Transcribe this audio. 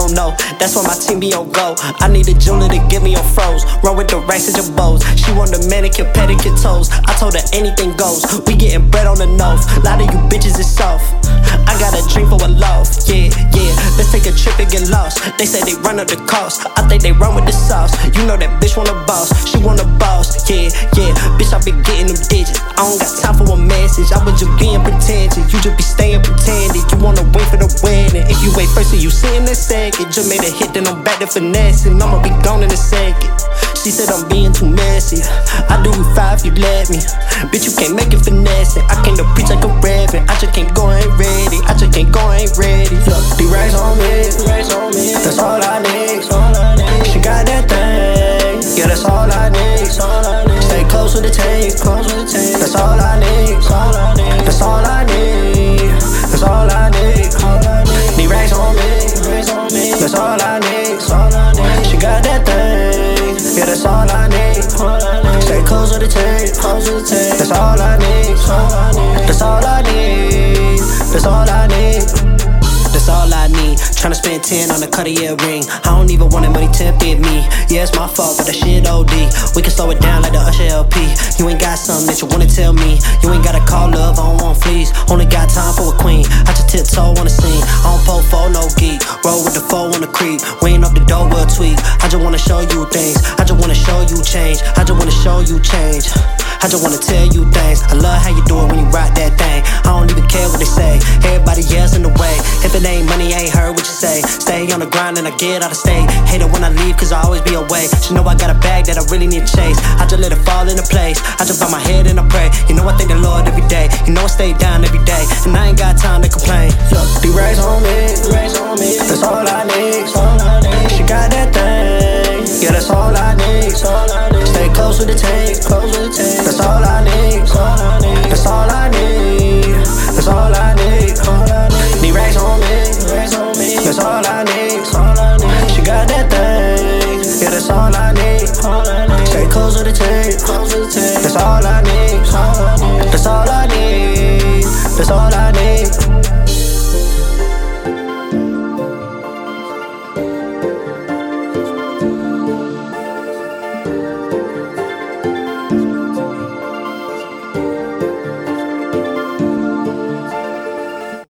gon' know. That's why my team be on go. I need a jeweler to give me on froze. Run with the racks and your bows. She want the manicure, pedicure toes. I told her anything goes. We getting bread on the nose. A lot of you bitches is soft. I got a dream for a love. Yeah, yeah. Let's take a trip and get lost. They say they run up the cost. I think they run with the sauce. You know that bitch want a boss. She want a boss. Yeah, yeah. Bitch, I be getting them digits. I don't got time for a message. I was just being pretentious. You just be staying pretending. You wanna wait for the wedding. If you wait first, so you see in the second. Just made a hit, then I'm back to finessing. I'ma be gone in a second. She said I'm being too messy. I do it five, you let me. Bitch, you can't make it finessing. I came to preach like a reverend. I just can't go, ain't ready. I just can't go, ain't ready. Look, the rags on me. That's all I need. She got that thing. Yeah, that's all I need. Stay close with the tape. That's all I need. That's all I need. That's all I need. The rags on me. That's all I need. She got that thing. Yeah, that's all I need. Stay close with the tape. That's all I need. That's all I need. That's all I need. That's all I need. Tryna spend 10 on a Cartier ring. I don't even want that money tipped at me. Yeah, it's my fault, but that shit OD. We can slow it down like the Usher LP. You ain't got something that you wanna tell me. You ain't gotta call love, I don't want fleas. Only got time for a queen. I just tiptoe on the scene. I don't po-fo, no geek. Roll with the foe on the creep. We ain't off the door, we'll tweak. I just wanna show you things. I just wanna show you change. I just wanna show you change. I just wanna tell you things. I love how you do it when you rock that thing. I don't even care what they say. Everybody else in the way. If it ain't money, I ain't heard what you say. Stay on the grind and I get out of state. Hate it when I leave cause I always be away. She know I got a bag that I really need to chase. I just let it fall into place. I just bow my head and I pray. You know I thank the Lord every day. You know I stay down every day. And I ain't got time to complain. Look, the rags on me. That's all I need. She got that thing. Yeah, that's all I need. Stay close with the tape. That's all I need. That's all I need. That's all I need. The rags on me. That's all I need. She got that thing. Yeah, that's all I need. Stay close with the tape. That's all I need. That's all I need. That's all I need.